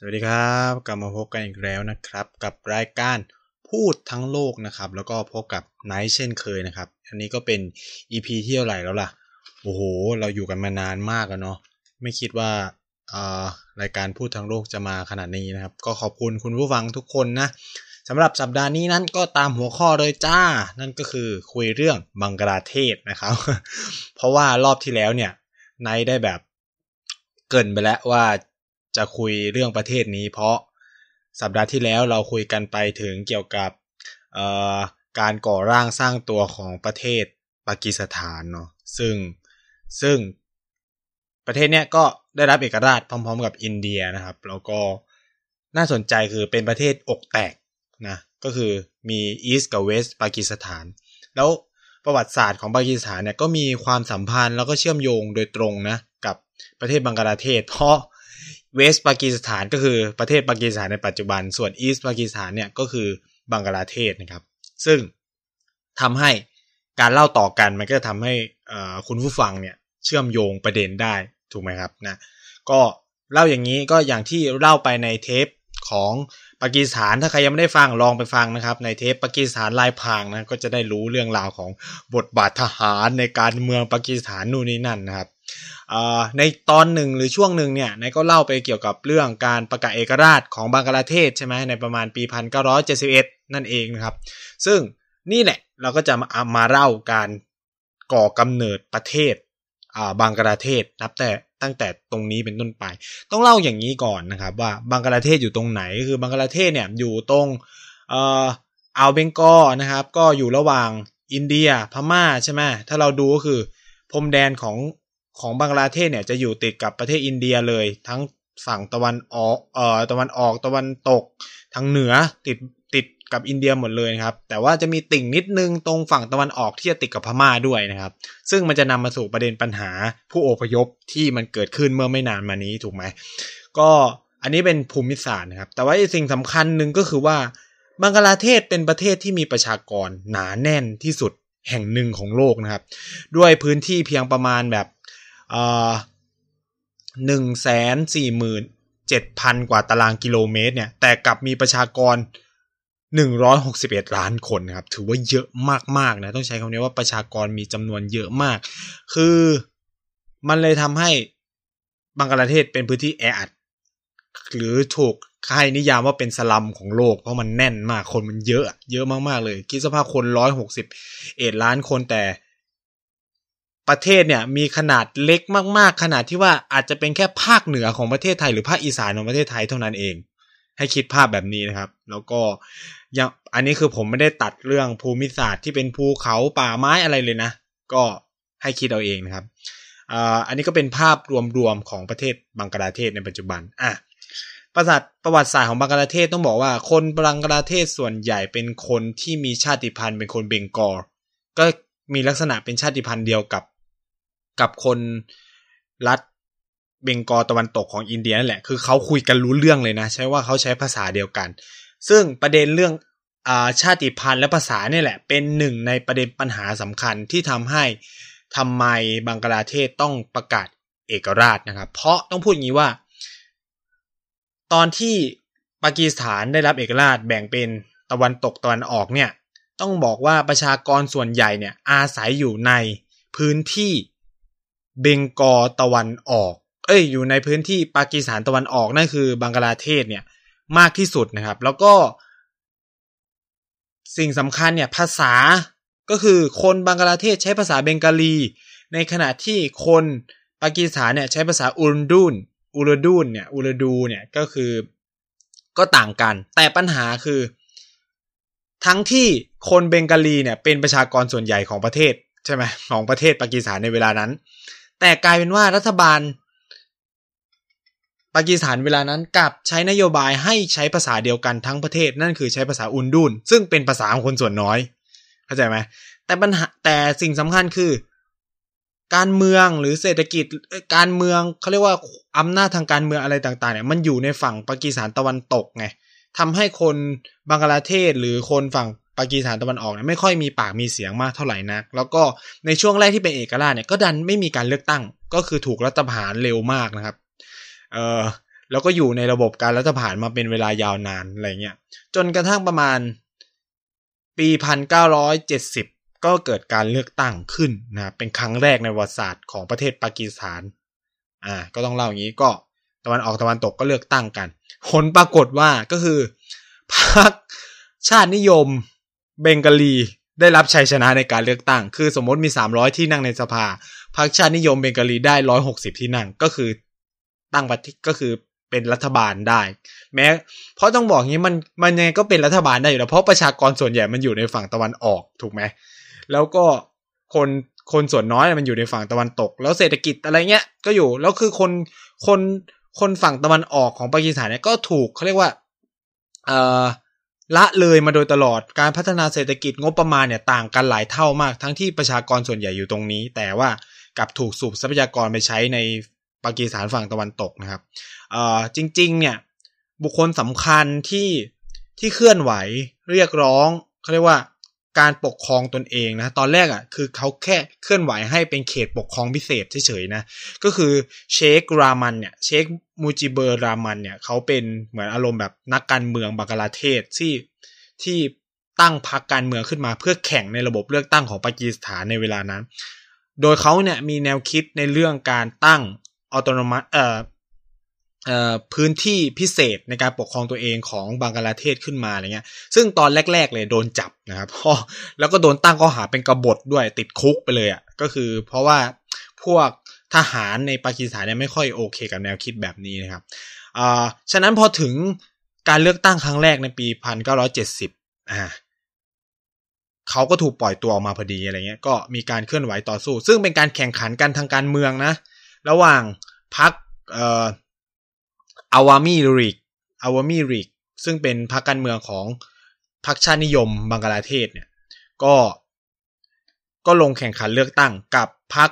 สวัสดีครับกลับมาพบกันอีกแล้วนะครับกับรายการพูดทั้งโลกนะครับแล้วก็พบกับไนท์เช่นเคยนะครับอันนี้ก็เป็น EP ที่เท่าไหร่แล้วล่ะโอ้โหเราอยู่กันมานานมากแล้วเนาะไม่คิดว่ารายการพูดทั้งโลกจะมาขนาดนี้นะครับก็ขอบคุณคุณผู้ฟังทุกคนนะสำหรับสัปดาห์นี้นั้นก็ตามหัวข้อเลยจ้านั่นก็คือคุยเรื่องบังกลาเทศนะครับ เพราะว่ารอบที่แล้วเนี่ยไนท์ได้แบบเกริ่นไปแล้วว่าจะคุยเรื่องประเทศนี้เพราะสัปดาห์ที่แล้วเราคุยกันไปถึงเกี่ยวกับการก่อร่างสร้างตัวของประเทศปากีสถานเนาะซึ่งประเทศเนี้ยก็ได้รับเอกราชพร้อมๆกับอินเดียนะครับแล้วก็น่าสนใจคือเป็นประเทศอกแตกนะก็คือมีอีสต์กับเวสต์ปากีสถานแล้วประวัติศาสตร์ของปากีสถานเนี่ยก็มีความสัมพันธ์แล้วก็เชื่อมโยงโดยตรงนะกับประเทศบังกลาเทศเพราะเวสต์ปากีสถานก็คือประเทศปากีสถานในปัจจุบันส่วนอีสต์ปากีสถานเนี่ยก็คือบังกลาเทศนะครับซึ่งทำให้การเล่าต่อกันมันก็จะทำให้คุณผู้ฟังเนี่ยเชื่อมโยงประเด็นได้ถูกไหมครับนะก็เล่าอย่างนี้ก็อย่างที่เล่าไปในเทปของปากีสถานถ้าใครยังไม่ได้ฟังลองไปฟังนะครับในเทปปากีสถานลายพรางนะก็จะได้รู้เรื่องราวของบทบาททหารในการเมืองปากีสถานนู่นนี่นั่นนะครับในตอนหนึ่งหรือช่วงหนึ่งเนี่ยนายก็เล่าไปเกี่ยวกับเรื่องการประกาศเอกราชของบังกลาเทศใช่ไหมในประมาณปี 1971 นั่นเองนะครับซึ่งนี่แหละเราก็จะมาเล่าการก่อกำเนิดประเทศบังกลาเทศนับแต่ตั้งแต่ตรงนี้เป็นต้นไปต้องเล่าอย่างนี้ก่อนนะครับว่าบังกลาเทศอยู่ตรงไหนก็คือบังกลาเทศเนี่ยอยู่ตรงอ่าวเบงกอลนะครับก็อยู่ระหว่างอินเดียพม่าใช่ไหมถ้าเราดูก็คือพรมแดนของบังกลาเทศเนี่ยจะอยู่ติดกับประเทศอินเดียเลยทั้งฝั่งตะวันตกทางเหนือติดกับอินเดียหมดเลยครับแต่ว่าจะมีติ่งนิดนึงตรงฝั่งตะวันออกที่จะติดกับพม่าด้วยนะครับซึ่งมันจะนำมาสู่ประเด็นปัญหาผู้อพยพที่มันเกิดขึ้นเมื่อไม่นานมานี้ถูกไหมก็อันนี้เป็นภูมิศาสตร์นะครับแต่ว่าสิ่งสำคัญนึงก็คือว่าบังกลาเทศเป็นประเทศที่มีประชากรหนาแน่นที่สุดแห่งหนึ่งของโลกนะครับด้วยพื้นที่เพียงประมาณแบบ147,000 กว่าตารางกิโลเมตรเนี่ยแต่กลับมีประชากร161ล้านคนนะครับถือว่าเยอะมากๆนะต้องใช้คำนี้ว่าประชากรมีจำนวนเยอะมากคือมันเลยทำให้บังกลาเทศเป็นพื้นที่แออัดหรือถูกให้นิยามว่าเป็นสลัมของโลกเพราะมันแน่นมากคนมันเยอะมากๆเลยคิดสภาพคน161ล้านคนแต่ประเทศเนี่ยมีขนาดเล็กมากๆขนาดที่ว่าอาจจะเป็นแค่ภาคเหนือของประเทศไทยหรือภาคอีสานของประเทศไทยเท่านั้นเองให้คิดภาพแบบนี้นะครับแล้วก็อย่างอันนี้คือผมไม่ได้ตัดเรื่องภูมิศาสตร์ที่เป็นภูเขาป่าไม้อะไรเลยนะก็ให้คิดเอาเองนะครับอันนี้ก็เป็นภาพรวมๆของประเทศบังกลาเทศในปัจจุบันประวัติศาสตร์ของบังกลาเทศต้องบอกว่าคนบังกลาเทศส่วนใหญ่เป็นคนที่มีชาติพันธุ์เป็นคนเบงกอลก็มีลักษณะเป็นชาติพันธุ์เดียวกับคนรัฐเบงกอลตะวันตกของอินเดียนั่นแหละคือเขาคุยกันรู้เรื่องเลยนะใช่ว่าเขาใช้ภาษาเดียวกันซึ่งประเด็นเรื่องชาติพันธุ์และภาษาเนี่ยแหละเป็นหนึ่งในประเด็นปัญหาสำคัญที่ทำไมบังกลาเทศต้องประกาศเอกราชนะครับเพราะต้องพูดอย่างนี้ว่าตอนที่ปากีสถานได้รับเอกราชแบ่งเป็นตะวันตกตะวันออกเนี่ยต้องบอกว่าประชากรส่วนใหญ่เนี่ยอาศัยอยู่ในพื้นที่เบงกอลตะวันออกอยู่ในพื้นที่ปากีสถานตะวันออกนั่นคือบังกลาเทศเนี่ยมากที่สุดนะครับแล้วก็สิ่งสำคัญเนี่ยภาษาก็คือคนบังกลาเทศใช้ภาษาเบงกาลีในขณะที่คนปากีสถานเนี่ยใช้ภาษาอูรดูนเนี่ยก็คือก็ต่างกันแต่ปัญหาคือทั้งที่คนเบงกาลีเนี่ยเป็นประชากรส่วนใหญ่ของประเทศใช่ไหมของประเทศปากีสถานในเวลานั้นแต่กลายเป็นว่ารัฐบาลป ปากีสถานเวลานั้นกลับใช้นโยบายให้ใช้ภาษาเดียวกันทั้งประเทศนั่นคือใช้ภาษาอุนดูนซึ่งเป็นภาษาของคนส่วนน้อยเข้าใจไหมแต่ปัญหาแต่สิ่งสำคัญคือการเมืองหรือเศรษฐกิจการเมืองเขาเรียกว่าอำนาจทางการเมืองอะไรต่างๆเนี่ยมันอยู่ในฝั่งปากีสถานตะวันตกไงทำให้คนบังกลาเทศหรือคนฝั่งปากีสถานตะวันออกเนี่ยไม่ค่อยมีปากมีเสียงมากเท่าไหร่นักแล้วก็ในช่วงแรกที่เป็นเอกราชเนี่ยก็ดันไม่มีการเลือกตั้งก็คือถูกรัฐประหารเร็วมากนะครับแล้วก็อยู่ในระบบการรัฐประหารมาเป็นเวลายาวนานอะไรเงี้ยจนกระทั่งประมาณปี1970ก็เกิดการเลือกตั้งขึ้นนะเป็นครั้งแรกในประวัติศาสตร์ของประเทศปากีสถานก็ต้องเล่าอย่างนี้ก็ตะวันออกตะวันตกก็เลือกตั้งกันผลปรากฏว่าก็คือพรรคชาตินิยมเบงกาลีได้รับชัยชนะในการเลือกตั้งคือสมมติมี300ที่นั่งในสภาพรรคชาตินิยมเบงกาลีได้160ที่นั่งก็คือตั้งปฏิก็คือเป็นรัฐบาลได้เพราะต้องบอกงี้มันยังไงก็เป็นรัฐบาลได้อยู่แล้วเพราะประชากรส่วนใหญ่มันอยู่ในฝั่งตะวันออกถูกไหมแล้วก็คนส่วนน้อยมันอยู่ในฝั่งตะวันตกแล้วเศรษฐกิจอะไรเงี้ยก็อยู่แล้วคือคนฝั่งตะวันออกของปากีสถานเนี่ยก็ถูกเขาเรียกว่าละเลยมาโดยตลอดการพัฒนาเศรษฐกิจงบประมาณเนี่ยต่างกันหลายเท่ามากทั้งที่ประชากรส่วนใหญ่อยู่ตรงนี้แต่ว่ากลับถูกสูบทรัพยากรไปใช้ในปากีสถานฝั่งตะวันตกนะครับจริงๆเนี่ยบุคคลสำคัญที่เคลื่อนไหวเรียกร้องเขาเรียกว่าการปกครองตนเองนะตอนแรกอ่ะคือเขาแค่เคลื่อนไหวให้เป็นเขตปกครองพิเศษเฉยๆนะก็คือเชครามันเนี่ยเชคมูจิเบอร์รามันเนี่ยเขาเป็นเหมือนอารมณ์แบบนักการเมืองบังกลาเทศที่ตั้งพรรคการเมืองขึ้นมาเพื่อแข่งในระบบเลือกตั้งของปากีสถานในเวลานั้นโดยเขาเนี่ยมีแนวคิดในเรื่องการตั้งautonomous พื้นที่พิเศษในการปกครองตัวเองของบังกลาเทศขึ้นมาอะไรเงี้ยซึ่งตอนแรกๆเลยโดนจับนะครับแล้วก็โดนตั้งข้อหาเป็นกบฏด้วยติดคุกไปเลยอ่ะก็คือเพราะว่าพวกทหารในปากีสถานเนี่ยไม่ค่อยโอเคกับแนวคิดแบบนี้นะครับฉะนั้นพอถึงการเลือกตั้งครั้งแรกในปี1970เขาก็ถูกปล่อยตัวออกมาพอดีอะไรเงี้ยก็มีการเคลื่อนไหวต่อสู้ซึ่งเป็นการแข่งขันกันทางการเมืองนะระหว่างพรรคAwami League ซึ่งเป็นพรรคการเมืองของพรรคชาตินิยมบังกลาเทศเนี่ยก็ลงแข่งขันเลือกตั้งกับพรรค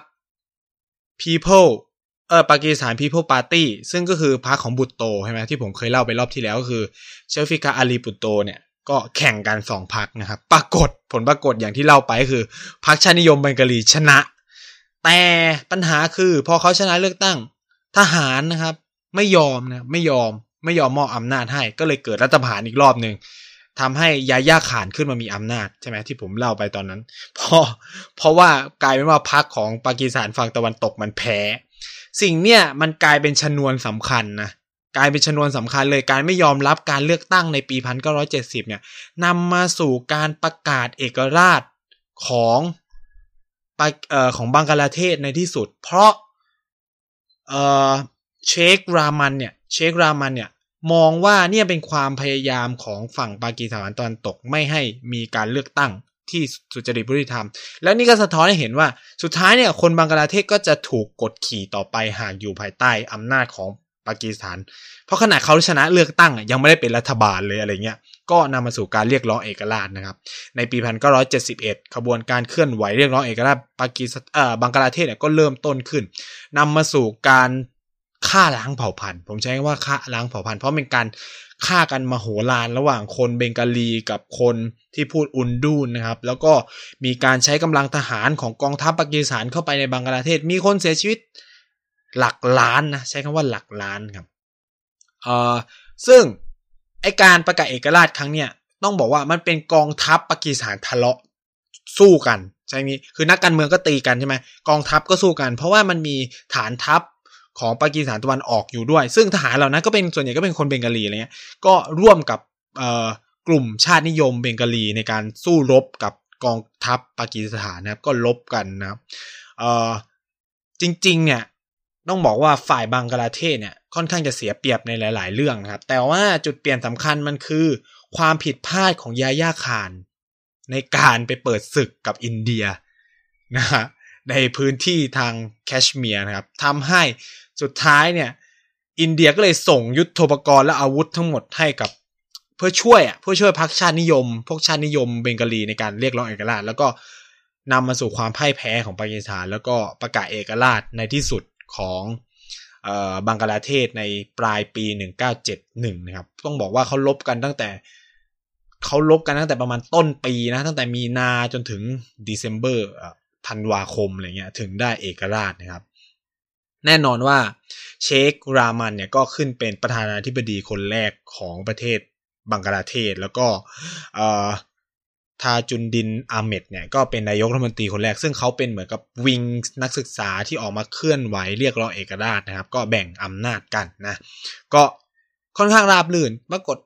Pakistan People Party ซึ่งก็คือพรรคของบุตโตใช่ไหมที่ผมเคยเล่าไปรอบที่แล้วก็คือเชลฟิกาอาลีบุตโตเนี่ยก็แข่งกัน2พรรคนะครับผลปรากฏอย่างที่เล่าไปคือพรรคชาตินิยมบังกลาชนะแต่ปัญหาคือพอเขาชนะเลือกตั้งทหารนะครับไม่ยอมมอบอำนาจให้ก็เลยเกิดรัฐประหารอีกรอบนึงทำให้ยาย่าข่านขึ้นมามีอำนาจใช่ไหมที่ผมเล่าไปตอนนั้นเพราะว่ากลายเป็นว่าพรรคของปากีสถานฝั่งตะวันตกมันแพ้สิ่งเนี้ยมันกลายเป็นชนวนสำคัญนะกลายเป็นชนวนสำคัญเลยการไม่ยอมรับการเลือกตั้งในปี1970เนี่ยนำมาสู่การประกาศเอกราชของบังกลาเทศในที่สุดเพราะเชครามันเนี่ยมองว่าเนี่ยเป็นความพยายามของฝั่งปากีสถานตะวันตกไม่ให้มีการเลือกตั้งที่สุจริตยุติธรรมแล้วนี่ก็สะท้อนให้เห็นว่าสุดท้ายเนี่ยคนบังกลาเทศก็จะถูกกดขี่ต่อไปหากอยู่ภายใต้อำนาจของปากีสถานเพราะขณะเขาชนะเลือกตั้งยังไม่ได้เป็นรัฐบาลเลยอะไรเงี้ยก็นำมาสู่การเรียกร้องเอกราชนะครับในปี1971ขบวนการเคลื่อนไหวเรียกร้องเอกราชบังกลาเทศเนี่ยก็เริ่มต้นขึ้นนำมาสู่การฆ่าล้างเผ่าพันธุ์ผมใช้คำว่าฆ่าล้างเผ่าพันธุ์เพราะเป็นการฆ่ากันมโหฬารระหว่างคนเบงกาลีกับคนที่พูดอุนดูนนะครับแล้วก็มีการใช้กำลังทหารของกองทัพปากีสถานเข้าไปในบังกลาเทศมีคนเสียชีวิตหลักล้านนะใช้คำว่าหลักล้านครับซึ่งไอการประกาศเอกราชครั้งเนี้ยต้องบอกว่ามันเป็นกองทัพปากีสถานทะเลาะสู้กันใช่ไหมคือนักการเมืองก็ตีกันใช่ไหมกองทัพก็สู้กันเพราะว่ามันมีฐานทัพของปากีสถานตะวันออกอยู่ด้วยซึ่งทหารเหล่านั้นก็เป็นส่วนใหญ่ก็เป็นคนเบงกาลีอะไรเงี้ยก็ร่วมกับกลุ่มชาตินิยมเบงกาลีในการสู้รบกับกองทัพปากีสถานนะครับก็รบกันนะครับจริงๆเนี่ยต้องบอกว่าฝ่ายบังกลาเทศเนี่ยค่อนข้างจะเสียเปรียบในหลายๆเรื่องนะครับแต่ว่าจุดเปลี่ยนสำคัญมันคือความผิดพลาดของยาย่าข่านในการไปเปิดศึกกับอินเดียนะฮะในพื้นที่ทางแคชเมียร์นะครับทำให้สุดท้ายเนี่ย อินเดียก็เลยส่งยุทโธปกรณ์และอาวุธทั้งหมดให้กับเพื่อช่วยพรรคชาตินิยมพวกชาตินิยมเบงกาลีในการเรียกร้องเอกราชแล้วก็นำมาสู่ความพ่ายแพ้ของปากีสถานแล้วก็ประกาศเอกราชในที่สุดของบังกลาเทศในปลายปี1971นะครับต้องบอกว่าเขาลบกันตั้งแต่ประมาณต้นปีนะตั้งแต่มีนาจนถึงDecember ธันวาคมอะไรเงี้ยถึงได้เอกราชนะครับแน่นอนว่าเชครามันเนี่ยก็ขึ้นเป็นประธานาธิบดีคนแรกของประเทศบังกลาเทศแล้วก็ทาจุนดินอาเหม็ดเนี่ยก็เป็นนายกรัฐมนตรีคนแรกซึ่งเขาเป็นเหมือนกับวิงนักศึกษาที่ออกมาเคลื่อนไหวเรียกร้องเอกราชนะครับก็แบ่งอำนาจกันนะก็ค่อนข้างราบรื่นปรากฏ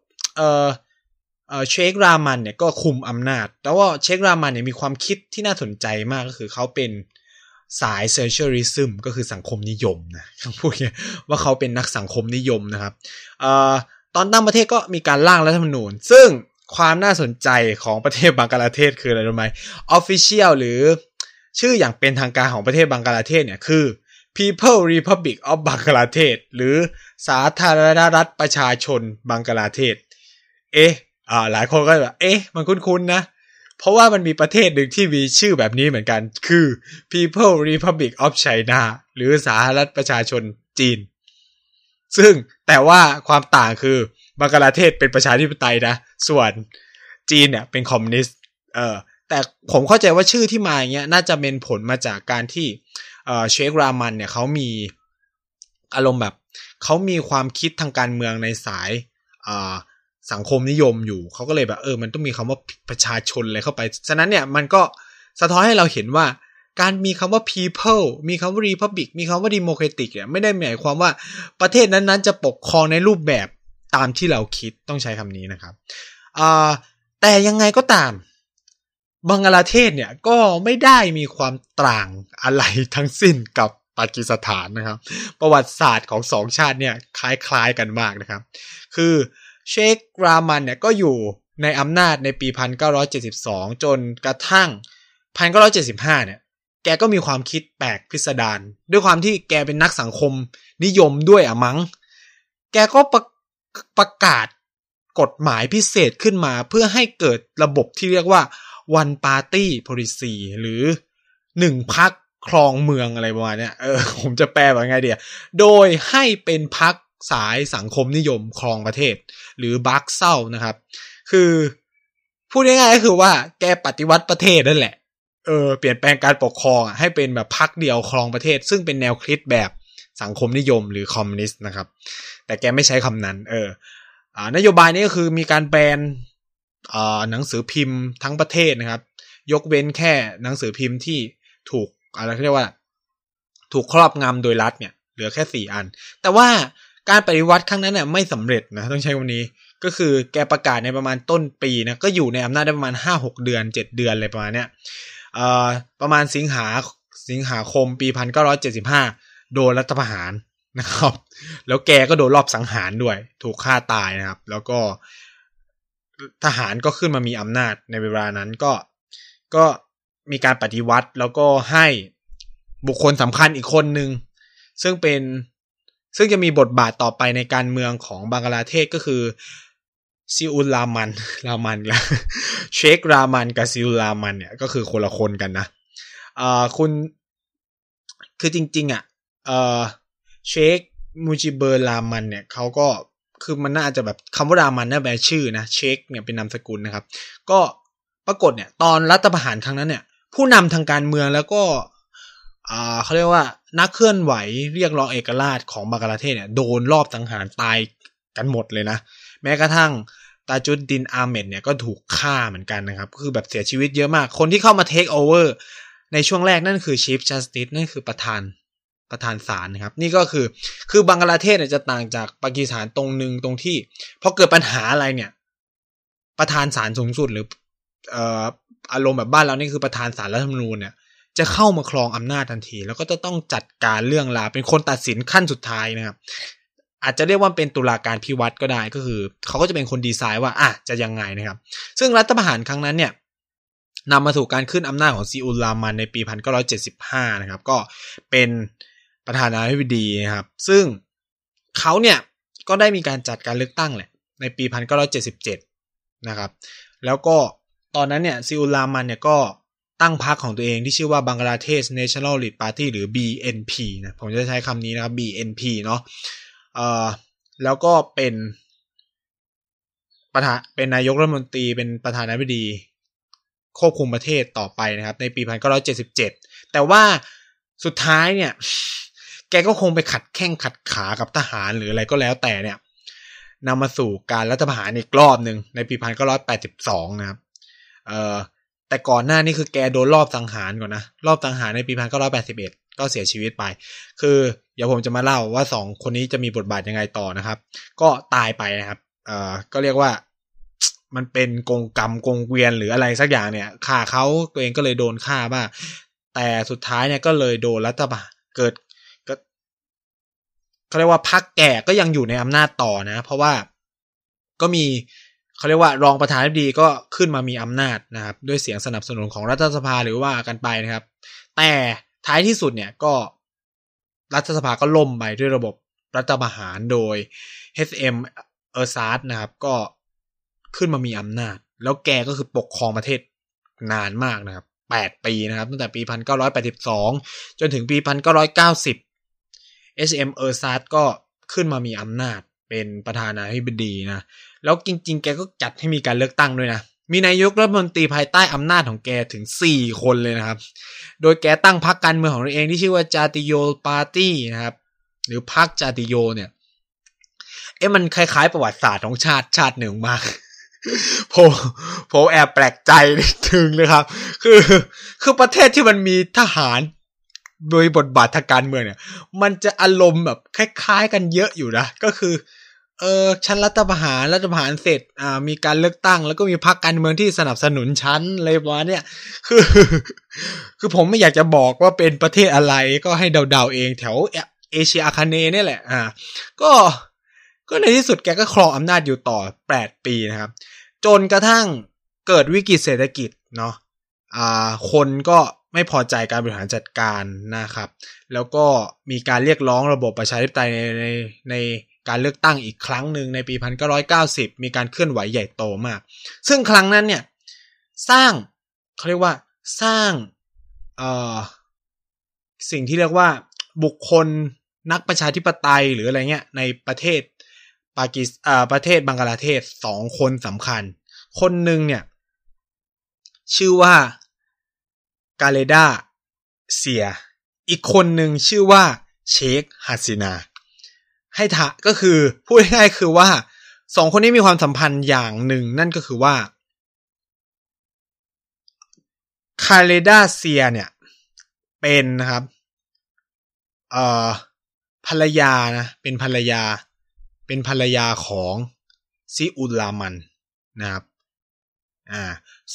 เชครามันเนี่ยก็คุมอำนาจแต่ว่าเชครามันเนี่ยมีความคิดที่น่าสนใจมากก็คือเขาเป็นสายโซเชียลิซึมก็คือสังคมนิยมนะต้องพูดเนี่ยว่าเขาเป็นนักสังคมนิยมนะครับตอนตั้งประเทศก็มีการร่างรัฐธรรมนูญซึ่งความน่าสนใจของประเทศบังกลาเทศคืออะไรรู้ไหม Official หรือชื่ออย่างเป็นทางการของประเทศบังกลาเทศเนี่ยคือ People Republic of Bangladesh หรือสาธารณรัฐประชาชนบังกลาเทศหลายคนก็แบบมันคุ้นๆนะเพราะว่ามันมีประเทศหนึ่งที่มีชื่อแบบนี้เหมือนกันคือ People Republic of China หรือสาธารณรัฐประชาชนจีนซึ่งแต่ว่าความต่างคือบังกลาเทศเป็นประชาธิปไตยนะส่วนจีนเนี่ยเป็นคอมมิวนิสต์แต่ผมเข้าใจว่าชื่อที่มาอย่างเงี้ยน่าจะเป็นผลมาจากการที่เชครามันเนี่ยเขามีอารมณ์แบบเขามีความคิดทางการเมืองในสายสังคมนิยมอยู่เขาก็เลยแบบมันต้องมีคำว่าประชาชนอะไรเข้าไปฉะนั้นเนี่ยมันก็สะท้อนให้เราเห็นว่าการมีคำว่า people มีคำว่า republic มีคำว่า democratic เนี่ยไม่ได้หมายความว่าประเทศนั้นๆจะปกครองในรูปแบบตามที่เราคิดต้องใช้คำนี้นะครับแต่ยังไงก็ตามบังกลาเทศเนี่ยก็ไม่ได้มีความต่างอะไรทั้งสิ้นกับปากีสถานนะครับประวัติศาสตร์ของสองชาติเนี่ยคล้ายๆกันมากนะครับคือเชครามันเนี่ยก็อยู่ในอำนาจในปี1972จนกระทั่ง1975เนี่ยแกก็มีความคิดแปลกพิสดารด้วยความที่แกเป็นนักสังคมนิยมด้วยอะมั้งแกก็ประกาศกฎหมายพิเศษขึ้นมาเพื่อให้เกิดระบบที่เรียกว่า one party policy หรือ1พรรคครองเมืองอะไรประมาณเนี้ยผมจะแปลว่าไงดีโดยให้เป็นพรรคสายสังคมนิยมครองประเทศหรือบักเซ้านะครับคือพูดง่ายๆก็คือว่าแกปฏิวัติประเทศนั่นแหละเปลี่ยนแปลงการปกครองให้เป็นแบบพรรคเดียวครองประเทศซึ่งเป็นแนวคริสแบบสังคมนิยมหรือคอมมิวนิสต์นะครับแต่แกไม่ใช้คำนั้นนโยบายนี้ก็คือมีการแบนหนังสือพิมพ์ทั้งประเทศนะครับยกเว้นแค่หนังสือพิมพ์ที่ถูกอะไรเรียกว่าถูกครอบงำโดยรัฐเนี่ยเหลือแค่4อันแต่ว่าการปฏิวัติครั้งนั้นเนี่ยไม่สำเร็จนะต้องใช้คำนี้ก็คือแกประกาศในประมาณต้นปีนะก็อยู่ในอำนาจได้ประมาณ 5-6 เดือน 7 เดือนอะไรประมาณเนี้ยประมาณสิงหาคมปี1975โดนรัฐประหารนะครับแล้วแกก็โดนรอบสังหารด้วยถูกฆ่าตายนะครับแล้วก็ทหารก็ขึ้นมามีอำนาจในเวลานั้นก็มีการปฏิวัติแล้วก็ให้บุคคลสำคัญอีกคนนึงซึ่งจะมีบทบาทต่อไปในการเมืองของบังกลาเทศก็คือซิอุลรามันแล้วเชครามันกับซิอุลรามันเนี่ยก็คือคนละคนกันนะคือจริงๆเชคมูจิเบอร์รามันเนี่ยเขาก็คือมันน่าจะแบบคำว่ารามันน่าแปลชื่อนะเชคเนี่ยเป็นนามสกุลนะครับก็ปรากฏเนี่ยตอนรัฐประหารครั้งนั้นเนี่ยผู้นำทางการเมืองแล้วก็เขาเรียกว่านักเคลื่อนไหวเรียกร้องเอกราชของบังกลาเทศเนี่ยโดนรอบสังหารตายกันหมดเลยนะแม้กระทั่งตาจุดดินอาเหม็ดเนี่ยก็ถูกฆ่าเหมือนกันนะครับคือแบบเสียชีวิตเยอะมากคนที่เข้ามาเทคโอเวอร์ในช่วงแรกนั่นคือ Chief Justice นั่นคือประธานศาลนะครับนี่ก็คือบังกลาเทศเนี่ยจะต่างจากปากีสถานตรงนึงตรงที่พอเกิดปัญหาอะไรเนี่ยประธานศาลสูงสุดหรืออารมณ์แบบบ้านเรานี่คือประธานศาลรัฐธรรมนูญเนี่ยจะเข้ามาครองอำนาจทันทีแล้วก็จะต้องจัดการเรื่องราวเป็นคนตัดสินขั้นสุดท้ายนะครับอาจจะเรียกว่าเป็นตุลาการพิวัตรก็ได้ก็คือเขาก็จะเป็นคนดีไซน์ว่าจะยังไงนะครับซึ่งรัฐประหารครั้งนั้นเนี่ยนำมาสู่การขึ้นอำนาจของซิอุลรามันในปี1975นะครับก็เป็นประธานาธิบดีนะครับซึ่ง เขาเนี่ยก็ได้มีการจัดการเลือกตั้งแหละในปี1977นะครับแล้วก็ตอนนั้นเนี่ยซิอุลรามันเนี่ยก็ตั้งพรรคของตัวเองที่ชื่อว่า Bangladesh Nationalist Party หรือ BNP นะผมจะใช้คำนี้นะครับ BNP เนาะแล้วก็เป็นประธานเป็นนายกรัฐมนตรีเป็นประธานาธิบดีควบคุมประเทศต่อไปนะครับในปี1977แต่ว่าสุดท้ายเนี่ยแกก็คงไปขัดแข้งขัดขากับทหารหรืออะไรก็แล้วแต่เนี่ยนำมาสู่การรัฐประหารอีกรอบหนึ่งในปี1982นะครับแต่ก่อนหน้านี้คือแกโดนรอบสังหารก่อนนะรอบสังหารในปี1981ก็เสียชีวิตไปคือเดี๋ยวผมจะมาเล่าว่า2คนนี้จะมีบทบาทยังไงต่อนะครับก็ตายไปนะครับก็เรียกว่ามันเป็นกงกรรมกงเกวียนหรืออะไรสักอย่างเนี่ยฆ่าเขาตัวเองก็เลยโดนฆ่าบ้างแต่สุดท้ายเนี่ยก็เลยโดนรัฐบาลเกิดเขาเรียกว่าพรรคแก่ก็ยังอยู่ในอำนาจต่อนะเพราะว่าก็มีเขาเรียกว่ารองประธานาธิบดีก็ขึ้นมามีอำนาจนะครับด้วยเสียงสนับสนุนของรัฐสภาหรือว่ากันไปนะครับแต่ท้ายที่สุดเนี่ยก็รัฐสภาก็ล่มไปด้วยระบบรัฐประหารโดย H.M. Ershad นะครับก็ขึ้นมามีอำนาจแล้วแกก็คือปกครองประเทศนานมากนะครับ8ปีนะครับตั้งแต่ปี1982จนถึงปี1990H.M. Ershad ก็ขึ้นมามีอำนาจเป็นประธานาธิบดีนะแล้วจริงๆแกก็จัดให้มีการเลือกตั้งด้วยนะมีนายกรัฐมนตรีภายใต้อำนาจของแกถึง4คนเลยนะครับโดยแกตั้งพรรคการเมืองของตัวเองที่ชื่อว่าจาติโยปาร์ตี้นะครับหรือพรรคจาติโยเนี่ยมันคล้ายๆประวัติศาสตร์ของชาติหนึ่งมาก ผมแอบแปลกใจนิดนึงนะครับคือประเทศที่มันมีทหารโดยบทบาททางการเมืองเนี่ยมันจะอารมณ์แบบคล้ายๆกันเยอะอยู่นะก็คือฉันรัฐประหารเสร็จมีการเลือกตั้งแล้วก็มีพรรคการเมืองที่สนับสนุนฉันอะไรประมาณเนี่ยคือผมไม่อยากจะบอกว่าเป็นประเทศอะไรก็ให้เดาๆเองแถวเอเชียอาคาเนย์นี่แหละก็ในที่สุดแกก็ครองอำนาจอยู่ต่อ8ปีนะครับจนกระทั่งเกิดวิกฤตเศรษฐกิจเนาะคนก็ไม่พอใจการบริหารจัดการนะครับแล้วก็มีการเรียกร้องระบบประชาธิปไตยในการเลือกตั้งอีกครั้งหนึ่งในปี1990มีการเคลื่อนไหวใหญ่โตมากซึ่งครั้งนั้นเนี่ยสร้างเขาเรียกว่าสร้างสิ่งที่เรียกว่าบุคคลนักประชาธิปไตยหรืออะไรเงี้ยในประเทศบังกลาเทศ2คนสำคัญคนหนึ่งเนี่ยชื่อว่าKhaleda Zia อีกคนหนึ่งชื่อว่าเชคฮัสซินาให้ทะก็คือพูดง่ายๆคือว่า2คนนี้มีความสัมพันธ์อย่างหนึ่งนั่นก็คือว่า Khaleda Zia เนี่ยเป็นนะครับเป็นภรรยาของซิอุลรามันนะครับ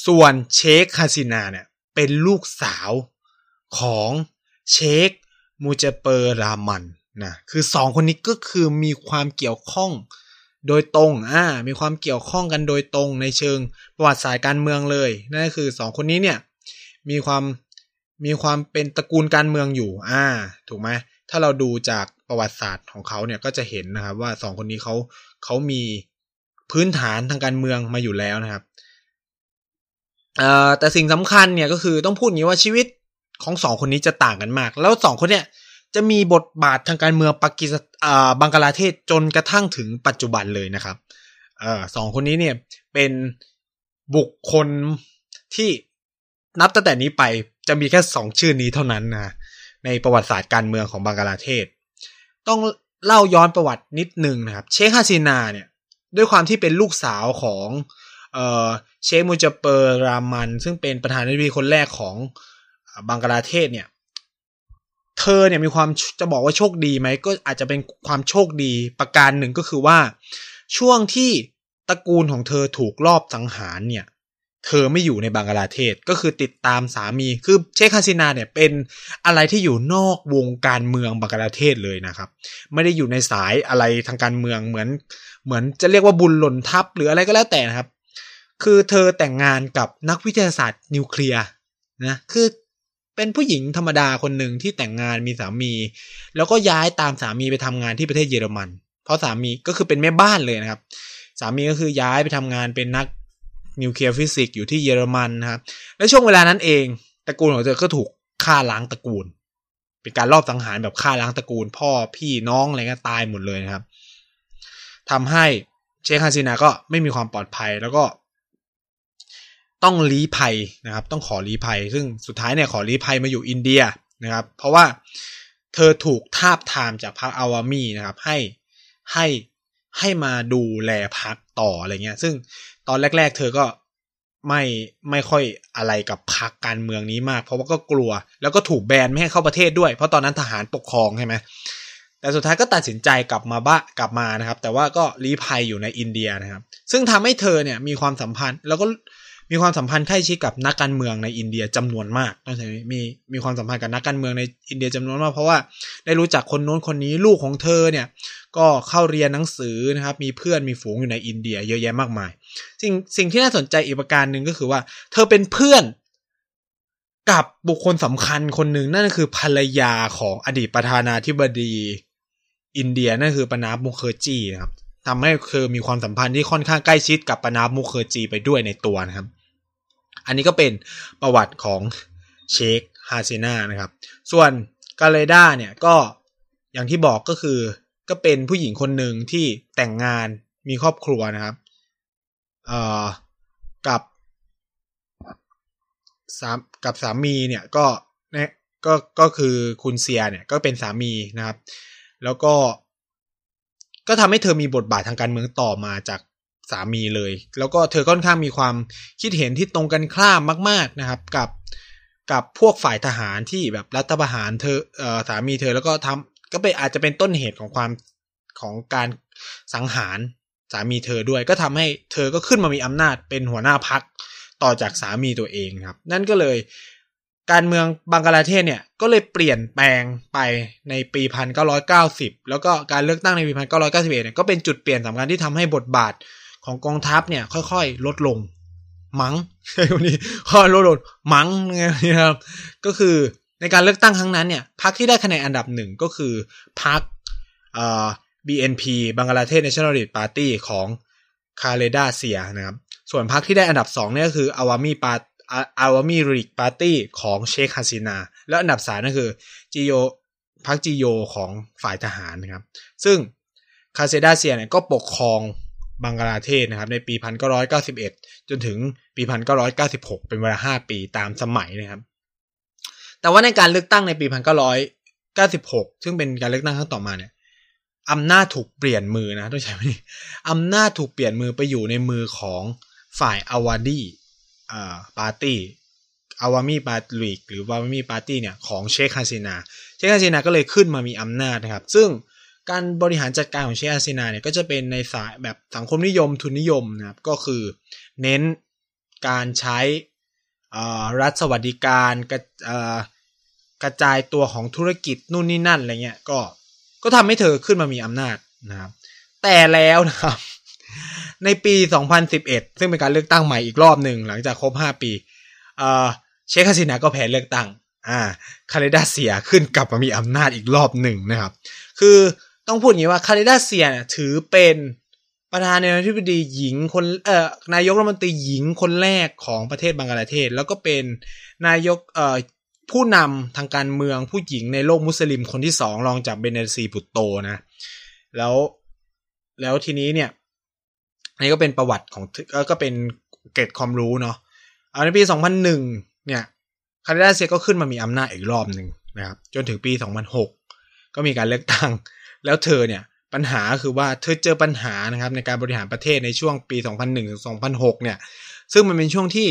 ส่วนเชคฮัสซินาเนี่ยเป็นลูกสาวของเชคมูจาเปอร์รามันนะคือ2คนนี้ก็คือมีความเกี่ยวข้องโดยตรงมีความเกี่ยวข้องกันโดยตรงในเชิงประวัติศาสตร์การเมืองเลยนั่นก็คือ2คนนี้เนี่ยมีความเป็นตระกูลการเมืองอยู่ถูกไหมถ้าเราดูจากประวัติศาสตร์ของเขาเนี่ยก็จะเห็นนะครับว่า2คนนี้เขามีพื้นฐานทางการเมืองมาอยู่แล้วนะครับแต่สิ่งสำคัญเนี่ยก็คือต้องพูดอย่างนี้ว่าชีวิตของ2คนนี้จะต่างกันมากแล้ว2คนเนี่ยจะมีบทบาททางการเมืองบังกลาเทศจนกระทั่งถึงปัจจุบันเลยนะครับ2คนนี้เนี่ยเป็นบุคคลที่นับตั้งแต่นี้ไปจะมีแค่2ชื่อนี้เท่านั้นนะในประวัติศาสตร์การเมืองของบังกลาเทศต้องเล่าย้อนประวัตินิดนึงนะครับเชคฮัสซินาเนี่ยด้วยความที่เป็นลูกสาวของเชคมูจาเปอร์รามันซึ่งเป็นประธานาธิบดีคนแรกของบังกลาเทศเนี่ยเธอเนี่ยมีความจะบอกว่าโชคดีไหมก็อาจจะเป็นความโชคดีประการหนึ่งก็คือว่าช่วงที่ตระกูลของเธอถูกลอบสังหารเนี่ยเธอไม่อยู่ในบังกลาเทศก็คือติดตามสามีคือเชคฮัสซินาเนี่ยเป็นอะไรที่อยู่นอกวงการเมืองบังกลาเทศเลยนะครับไม่ได้อยู่ในสายอะไรทางการเมืองเหมือนจะเรียกว่าบุญหล่นทับหรืออะไรก็แล้วแต่นะครับคือเธอแต่งงานกับนักวิทยาศาสตร์นิวเคลียร์นะคือเป็นผู้หญิงธรรมดาคนหนึ่งที่แต่งงานมีสามีแล้วก็ย้ายตามสามีไปทำงานที่ประเทศเยอรมัน เพราะสามีก็คือเป็นแม่บ้านเลยนะครับสามีก็คือย้ายไปทำงานเป็นนักนิวเคลียร์ฟิสิกส์อยู่ที่เยอรมันนะครับและช่วงเวลานั้นเองตระกูลของเธอก็ถูกฆ่าล้างตระกูลเป็นการรอบสังหารแบบฆ่าล้างตระกูลพ่อพี่น้องอะไรก็ตายหมดเลยนะครับทำให้เชคฮาซินาก็ไม่มีความปลอดภัยแล้วก็ต้องลี้ภัยนะครับต้องขอลี้ภัยซึ่งสุดท้ายเนี่ยขอลี้ภัยมาอยู่อินเดียนะครับเพราะว่าเธอถูกทาบทามจากพรรคอาวามีนะครับให้มาดูแลพรรคต่ออะไรเงี้ยซึ่งตอนแรกๆเธอก็ไม่ค่อยอะไรกับพรรคการเมืองนี้มากเพราะว่าก็กลัวแล้วก็ถูกแบนไม่ให้เข้าประเทศด้วยเพราะตอนนั้นทหารปกครองใช่ไหมแต่สุดท้ายก็ตัดสินใจกลับมานะครับแต่ว่าก็ลี้ภัยอยู่ในอินเดียนะครับซึ่งทำให้เธอเนี่ยมีความสัมพันธ์แล้วก็มีความสัมพันธ์ใกล้ชิดกับนักการเมืองในอินเดียจำนวนมากต้องใช้มีความสัมพันธ์กับนักการเมืองในอินเดียจำนวนมากเพราะว่าได้รู้จักคนโน้นคนนี้ลูกของเธอเนี่ยก็เข้าเรียนหนังสือนะครับมีเพื่อนมีฝูงอยู่ในอินเดียเยอะแยะมากมายสิ่งที่น่าสนใจอีกประการหนึ่งก็คือว่าเธอเป็นเพื่อนกับบุคคลสำคัญคนหนึ่งนั่นคือภรรยาของอดีตประธานาธิบดีอินเดียนั่นคือปนาบ มุขเออร์จีนะครับทำให้เธอมีความสัมพันธ์ที่ค่อนข้างใกล้ชิดกับปนาบ มุขเออร์จีไปด้วยในตัวนะครับอันนี้ก็เป็นประวัติของเชคฮาซีนานะครับส่วนกาเลด้าเนี่ยก็อย่างที่บอกก็เป็นผู้หญิงคนหนึ่งที่แต่งงานมีครอบครัวนะครับกับสามีเนี่ยก็คือคุณเซียเนี่ยก็เป็นสามีนะครับแล้วก็ทำให้เธอมีบทบาททางการเมืองต่อมาจากสามีเลยแล้วก็เธอค่อนข้างมีความคิดเห็นที่ตรงกันข้ามมากๆนะครับกับพวกฝ่ายทหารที่แบบรัฐประหารเธอสามีเธอแล้วก็ก็เป็นอาจจะเป็นต้นเหตุของการสังหารสามีเธอด้วยก็ทำให้เธอก็ขึ้นมามีอำนาจเป็นหัวหน้าพรรคต่อจากสามีตัวเองครับนั่นก็เลยการเมืองบังกลาเทศเนี่ยก็เลยเปลี่ยนแปลงไปในปี1990แล้วก็การเลือกตั้งในปี1991เนี่ยก็เป็นจุดเปลี่ยนสำคัญที่ทำให้บทบาทของกองทัพเนี่ยค่อยๆลดลงมั้งวันนี้ค่อยลดลงมั้งนะครับก็คือในการเลือกตั้งครั้งนั้นเนี่ยพรรคที่ได้คะแนนอันดับหนึ่งก็คือพรรคBNP Bangladesh Nationalist Party ของ Khaleda Zia นะครับส่วนพรรคที่ได้อันดับ2เนี่ยก็คือ Awami League Party ของเชคฮาซีนาและอันดับ3นั่นคือพรรคจีโยของฝ่ายทหารนะครับซึ่ง Khaleda Zia เนี่ยก็ปกครองบังกลาเทศนะครับในปี1991จนถึงปี1996เป็นเวลา5ปีตามสมัยนะครับแต่ว่าในการเลือกตั้งในปี1996ซึ่งเป็นการเลือกตั้งครั้งต่อมาเนี่ยอำนาจถูกเปลี่ยนมือนะต้องใช้ไหมอำนาจถูกเปลี่ยนมือไปอยู่ในมือของฝ่ายอวาดีปาร์ตี้อวามีปาร์ตี้หรือว่าอวามีปาร์ตี้เนี่ยของเชคฮาซีนาก็เลยขึ้นมามีอำนาจนะครับซึ่งการบริหารจัดการของเชคฮาซีนาเนี่ยก็จะเป็นในสายแบบสังคมนิยมทุนนิยมนะครับก็คือเน้นการใช้รัฐสวัสดิการกระจายตัวของธุรกิจนู่นนี่นั่นอะไรเงี้ยก็ทำให้เธอขึ้นมามีอำนาจนะครับแต่แล้วนะครับในปี2011ซึ่งเป็นการเลือกตั้งใหม่อีกรอบหนึ่งหลังจากครบ5ปีเชคฮาซีนาก็แพ้เลือกตั้งคาเลด้าเซียขึ้นกลับมามีอำนาจอีกรอบหนึ่งนะครับคือต้องพูดอย่างนี้ว่าคาเลด้าเซียเนี่ยถือเป็นประธานาธิบดีหญิงคนนายกรัฐมนตรีหญิงคนแรกของประเทศบังกลาเทศแล้วก็เป็นนายกผู้นำทางการเมืองผู้หญิงในโลกมุสลิมคนที่2รองจากเบเนซีบุตโตนะแล้วทีนี้เนี่ยอันนี้ก็เป็นประวัติของก็เป็นเกร็ดความรู้เนาะในปี2001เนี่ยคาเลด้าเซียก็ขึ้นมามีอำนาจอีกรอบหนึ่งนะครับจนถึงปี2006ก็มีการเลือกตั้งแล้วเธอเนี่ยปัญหาคือว่าเธอเจอปัญหานะครับในการบริหารประเทศในช่วงปี2001ถึง2006เนี่ยซึ่งมันเป็นช่วงที่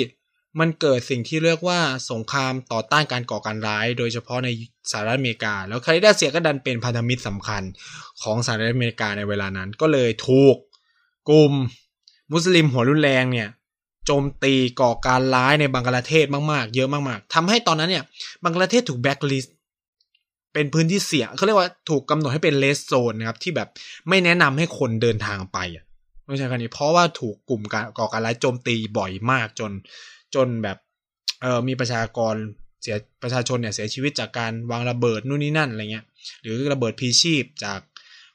มันเกิดสิ่งที่เรียกว่าสงครามต่อต้านการก่อการร้ายโดยเฉพาะในสหรัฐอเมริกาแล้วคาเลด้าเซียก็ดันเป็นพันธมิตรสำคัญของสหรัฐอเมริกาในเวลานั้นก็เลยถูกกลุ่มมุสลิมหัวรุนแรงเนี่ยโจมตีก่อการร้ายในบังกลาเทศมากๆเยอะมากๆทำให้ตอนนั้นเนี่ยบังกลาเทศถูกแบล็คลิสต์เป็นพื้นที่เสี่ยงเขาเรียกว่าถูกกำหนดให้เป็นเลสโซนนะครับที่แบบไม่แนะนำให้คนเดินทางไปไม่ใช่คราวนี้เพราะว่าถูกกลุ่มก่อการร้ายโจมตีบ่อยมากจนแบบมีประชาชนเนี่ยเสียชีวิตจากการวางระเบิดนู่นนี่นั่นอะไรเงี้ยหรือระเบิดพีชีพจา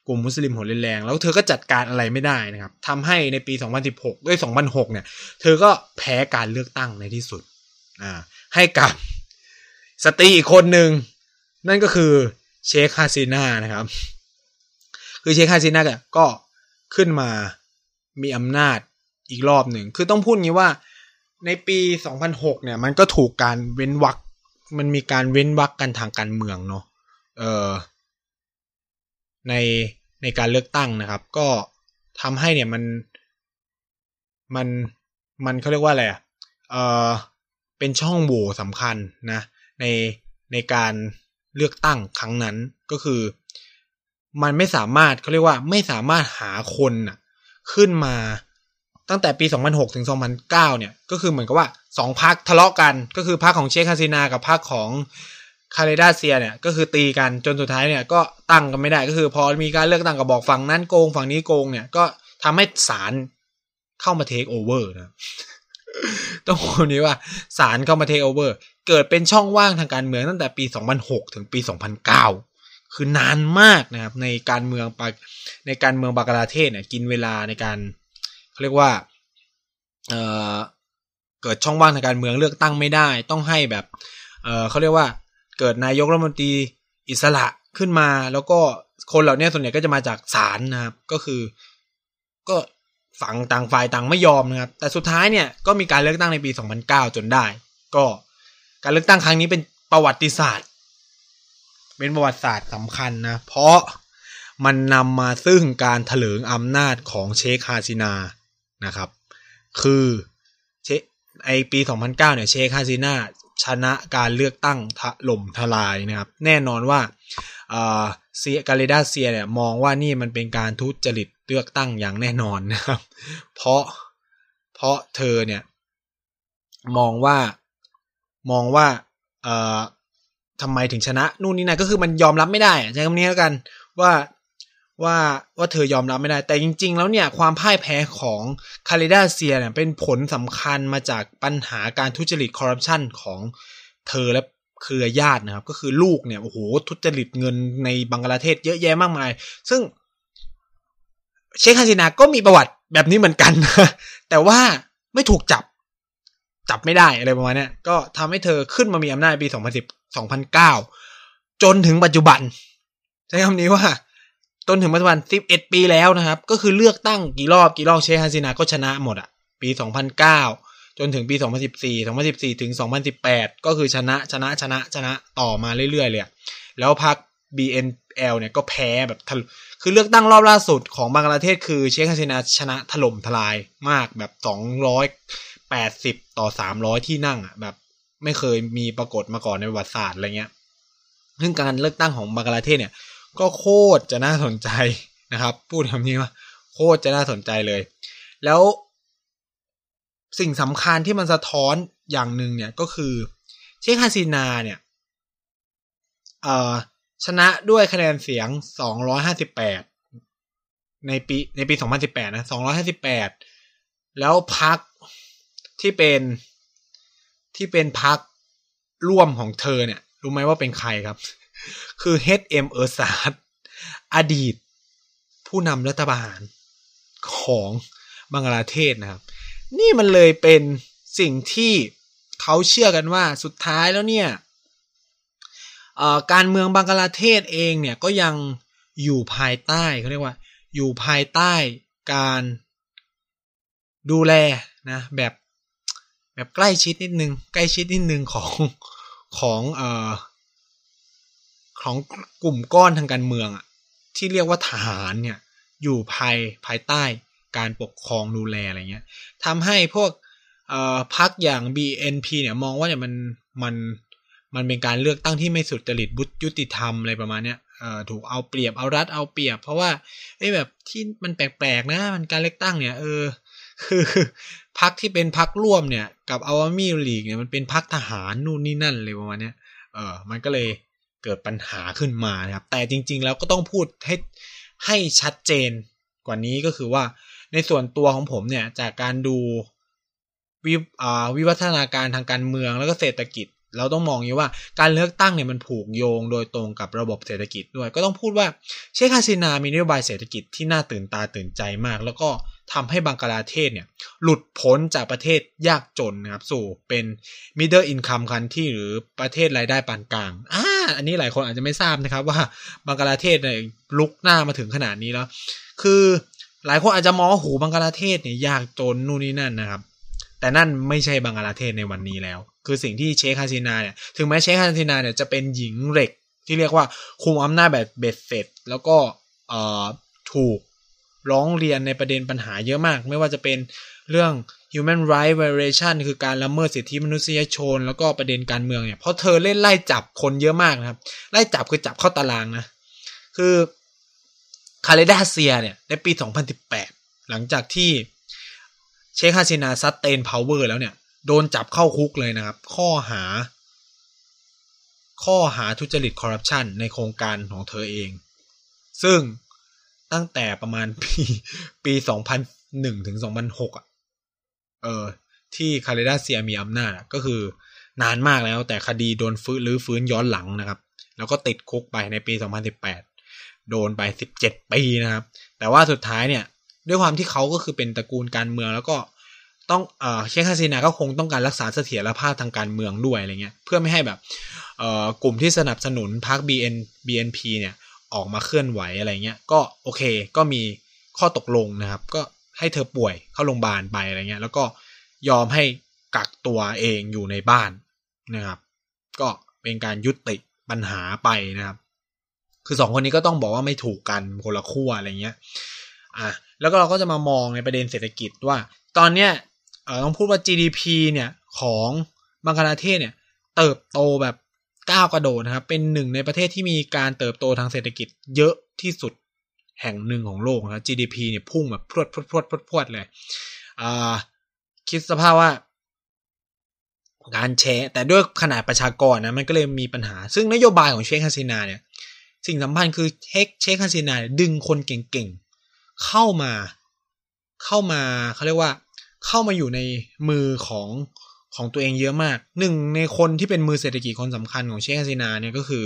ก กลุ่มมุสลิมโหดรุนแรงแล้วเธอก็จัดการอะไรไม่ได้นะครับทำให้ในปี2016ด้วย2006เนี่ยเธอก็แพ้การเลือกตั้งในที่สุดให้กับสตรีอีกคนหนึ่งนั่นก็คือเชคฮาซีน่านะครับคือเชคฮาซีน่าก็ขึ้นมามีอำนาจอีกรอบหนึ่งคือต้องพูดงี้ว่าในปี2006เนี่ยมันก็ถูกการเว้นวรรคมันมีการเว้นวรรคกันทางการเมืองเนาะในการเลือกตั้งนะครับก็ทำให้เนี่ยมันเขาเรียกว่าอะไรเป็นช่องโหว่สำคัญนะในการเลือกตั้งครั้งนั้นก็คือมันไม่สามารถเขาเรียกว่าไม่สามารถหาคนน่ะขึ้นมาตั้งแต่ปี2006ถึง2009เนี่ยก็คือเหมือนกับว่า2พรรคทะเลาะกันก็คือพรรคของเชคฮาซีนากับพรรคของKhaleda Ziaเนี่ยก็คือตีกันจนสุดท้ายเนี่ยก็ตั้งกันไม่ได้ก็คือพอมีการเลือกตั้งก็บอกฝั่งนั้นโกงฝั่งนี้โกงเนี่ยก็ทำให้ศาลเข้ามาเทคโอเวอร์นะต้องคนนี้ว่าศาลเข้ามาเทคโอเวอร์เกิดเป็นช่องว่างทางการเมืองตั้งแต่ปี2006ถึงปี2009คือนานมากนะครับในการเมืองบังกลาเทศเนี่ยกินเวลาในการเขาเรียกว่าเกิดช่องว่างทางการเมืองเลือกตั้งไม่ได้ต้องให้แบบเขาเรียกว่าเกิดนายกรัฐมนตรีอิสระขึ้นมาแล้วก็คนเหล่านี้ส่วนใหญ่ก็จะมาจากศาลนะครับก็คือก็ฝั่งต่างฝ่ายต่างไม่ยอมนะครับแต่สุดท้ายเนี่ยก็มีการเลือกตั้งในปี2009จนได้ก็การเลือกตั้งครั้งนี้เป็นประวัติศาสตร์สำคัญนะเพราะมันนำมาซึ่งการเถลิงอำนาจของเชคฮาซินานะครับคือไอปี2009เนี่ยเชคฮาซินาชนะการเลือกตั้งถล่มทลายนะครับแน่นอนว่าKhaleda Ziaเนี่ยมองว่านี่มันเป็นการทุจริตเลือกตั้งอย่างแน่นอนนะครับเพราะเธอเนี่ยมองว่าทำไมถึงชนะนู่นนี่นั่นก็คือมันยอมรับไม่ได้ใช้คำนี้แล้วกันว่าเธอยอมรับไม่ได้แต่จริงๆแล้วเนี่ยความพ่ายแพ้ของ Khaleda Zia เนี่ยเป็นผลสำคัญมาจากปัญหาการทุจริตคอร์รัปชันของเธอและเครือญาตินะครับก็คือลูกเนี่ยโอ้โหทุจริตเงินในบังกลาเทศเยอะแยะมากมายซึ่งเชคฮาซินาก็มีประวัติแบบนี้เหมือนกันนะแต่ว่าไม่ถูกจับไม่ได้อะไรประมาณนี้ก็ทำให้เธอขึ้นมามีอำนาจปี2009จนถึงปัจจุบันใช้คำนี้ว่าจนถึงปัจจุบัน11ปีแล้วนะครับก็คือเลือกตั้งกี่รอบเชคฮาซินาก็ชนะหมดอ่ะปี2009จนถึงปี2014ถึง2018ก็คือชนะต่อมาเรื่อยๆเลยแล้วพรรค BNL เนี่ยก็แพ้แบบคือเลือกตั้งรอบล่าสุดของบังกลาเทศคือเชคฮาซินาชนะถล่มทลายมากแบบ280ต่อ300ที่นั่งอ่ะแบบไม่เคยมีปรากฏมาก่อนในประวัติศาสตร์อะไรเงี้ยซึ่งการเลือกตั้งของบังกลาเทศเนี่ยก็โคตรจะน่าสนใจนะครับพูดคำนี้ว่าโคตรจะน่าสนใจเลยแล้วสิ่งสำคัญที่มันสะท้อนอย่างหนึ่งเนี่ยก็คือเชคฮาซินาเนี่ยชนะด้วยคะแนนเสียง258ในปี2018นะ258แล้วพรรคที่เป็นพรรคร่วมของเธอเนี่ยรู้ไหมว่าเป็นใครครับคือ H.M. Ershad อดีตผู้นำรัฐประหารของบังกลาเทศนะครับนี่มันเลยเป็นสิ่งที่เขาเชื่อกันว่าสุดท้ายแล้วเนี่ยการเมืองบังกลาเทศเองเนี่ยก็ยังอยู่ภายใต้เขาเรียกว่าอยู่ภายใต้การดูแลนะแบบใกล้ชิดนิดนึงของกลุ่มก้อนทางการเมืองอ่ะที่เรียกว่าทหารเนี่ยอยู่ภายใต้การปกครองดูแลอะไรเงี้ยทำให้พวกพรรคอย่าง BNP เนี่ยมองว่าเนี่ยมันเป็นการเลือกตั้งที่ไม่สุจริตยุติธรรมอะไรประมาณเนี้ยถูกเอาเปรียบเอารัดเอาเปรียบเพราะว่าแบบที่มันแปลกๆนะมันการเลือกตั้งเนี่ยคือพรรคที่เป็นพรรคร่วมเนี่ยกับ Awami League เนี่ยมันเป็นพรรคทหารนู่นนี่นั่นเลยประมาณเนี้ยมันก็เลยเกิดปัญหาขึ้นมานะครับแต่จริงๆแล้วก็ต้องพูดให้ชัดเจนกว่านี้ก็คือว่าในส่วนตัวของผมเนี่ยจากการดูวิวัฒนาการทางการเมืองแล้วก็เศรษฐกิจ เราต้องมองอยู่ว่าการเลือกตั้งเนี่ยมันผูกโยงโดยตรงกับระบบเศรษฐกิจด้วยก็ต้องพูดว่าเชคฮาซินามีนโยบายเศรษฐกิจที่น่าตื่นตาตื่นใจมากแล้วก็ทำให้บังกลาเทศเนี่ยหลุดพ้นจากประเทศยากจนนะครับสู่เป็น middle income country หรือประเทศรายได้ปานกลางอันนี้หลายคนอาจจะไม่ทราบนะครับว่าบังกลาเทศเนี่ยลุกหน้ามาถึงขนาดนี้แล้วคือหลายคนอาจจะมองว่าบังกลาเทศเนี่ยยากจนนู่นนี่นั่นนะครับแต่นั่นไม่ใช่บังกลาเทศในวันนี้แล้วคือสิ่งที่เชคฮาซินาเนี่ยถึงแม้เชคฮาซินาเนี่ยจะเป็นหญิงเหล็กที่เรียกว่าคุมอำนาจแบบเบ็ดเสร็จแล้วก็ถูกร้องเรียนในประเด็นปัญหาเยอะมากไม่ว่าจะเป็นเรื่อง human rights violation คือการละเมิดสิทธิมนุษยชนแล้วก็ประเด็นการเมืองเนี่ยเพราะเธอเล่นไล่จับคนเยอะมากนะครับไล่จับคือจับเข้าตารางนะคือ Khaleda Zia เนี่ยในปี 2018หลังจากที่เชคฮาซินาซัดเตนพาวเวอร์แล้วเนี่ยโดนจับเข้าคุกเลยนะครับข้อหาทุจริตคอร์รัปชันในโครงการของเธอเองซึ่งตั้งแต่ประมาณปี2001ถึง2006ที่คาเลดาเซียมีอำนาจก็คือนานมากแล้วแต่คดีโดนฟื้นย้อนหลังนะครับแล้วก็ติดคุกไปในปี2018โดนไป17ปีนะครับแต่ว่าสุดท้ายเนี่ยด้วยความที่เขาก็คือเป็นตระกูลการเมืองแล้วก็ต้องเชคฮาซินาก็คงต้องการรักษาเสถียรภาพทางการเมืองด้วยอะไรเงี้ยเพื่อไม่ให้แบบกลุ่มที่สนับสนุนพรรค BNP เนี่ยออกมาเคลื่อนไหวอะไรเงี้ยก็โอเคก็มีข้อตกลงนะครับก็ให้เธอป่วยเข้าโรงพยาบาลไปอะไรเงี้ยแล้วก็ยอมให้กักตัวเองอยู่ในบ้านนะครับก็เป็นการยุติปัญหาไปนะครับคือ2คนนี้ก็ต้องบอกว่าไม่ถูกกันคนละขั้วอะไรเงี้ยแล้วก็เราก็จะมามองในประเด็นเศรษฐกิจว่าตอนเนี้ยต้องพูดว่า GDP เนี่ยของบังกลาเทศเนี่ยเติบโตแบบก้าวกระโดดนะครับเป็นหนึ่งในประเทศที่มีการเติบโตทางเศรษฐกิจเยอะที่สุดแห่งหนึ่งของโลกนะ GDP เนี่ยพุ่งแบบพรวดเลยคิดสภาพว่าการแชร์แต่ด้วยขนาดประชากรนะมันก็เลยมีปัญหาซึ่งนโยบายของเชคฮาซินาเนี่ยสิ่งสำคัญคือเชคฮาซินาดึงคนเก่งๆเข้ามาเขาเรียกว่าเข้ามาอยู่ในมือของตัวเองเยอะมากหนึ่งในคนที่เป็นมือเศรษฐกิจคนสำคัญของเชคฮาซินาเนี่ยก็คือ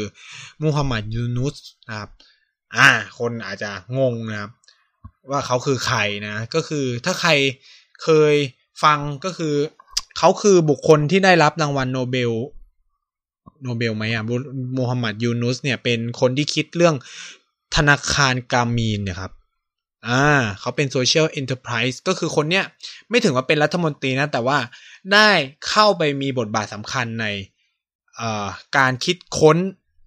มูฮัมหมัดยูนุสนะครับคนอาจจะงงนะครับว่าเขาคือใครนะก็คือถ้าใครเคยฟังก็คือเขาคือบุคคลที่ได้รับรางวัลโนเบลไหมมูฮัมหมัดยูนุสเนี่ยเป็นคนที่คิดเรื่องธนาคารกามีนนะครับเขาเป็นโซเชียลเอ็นเตอร์ไพรส์ก็คือคนเนี้ยไม่ถึงว่าเป็นรัฐมนตรีนะแต่ว่าได้เข้าไปมีบทบาทสำคัญในการคิดค้น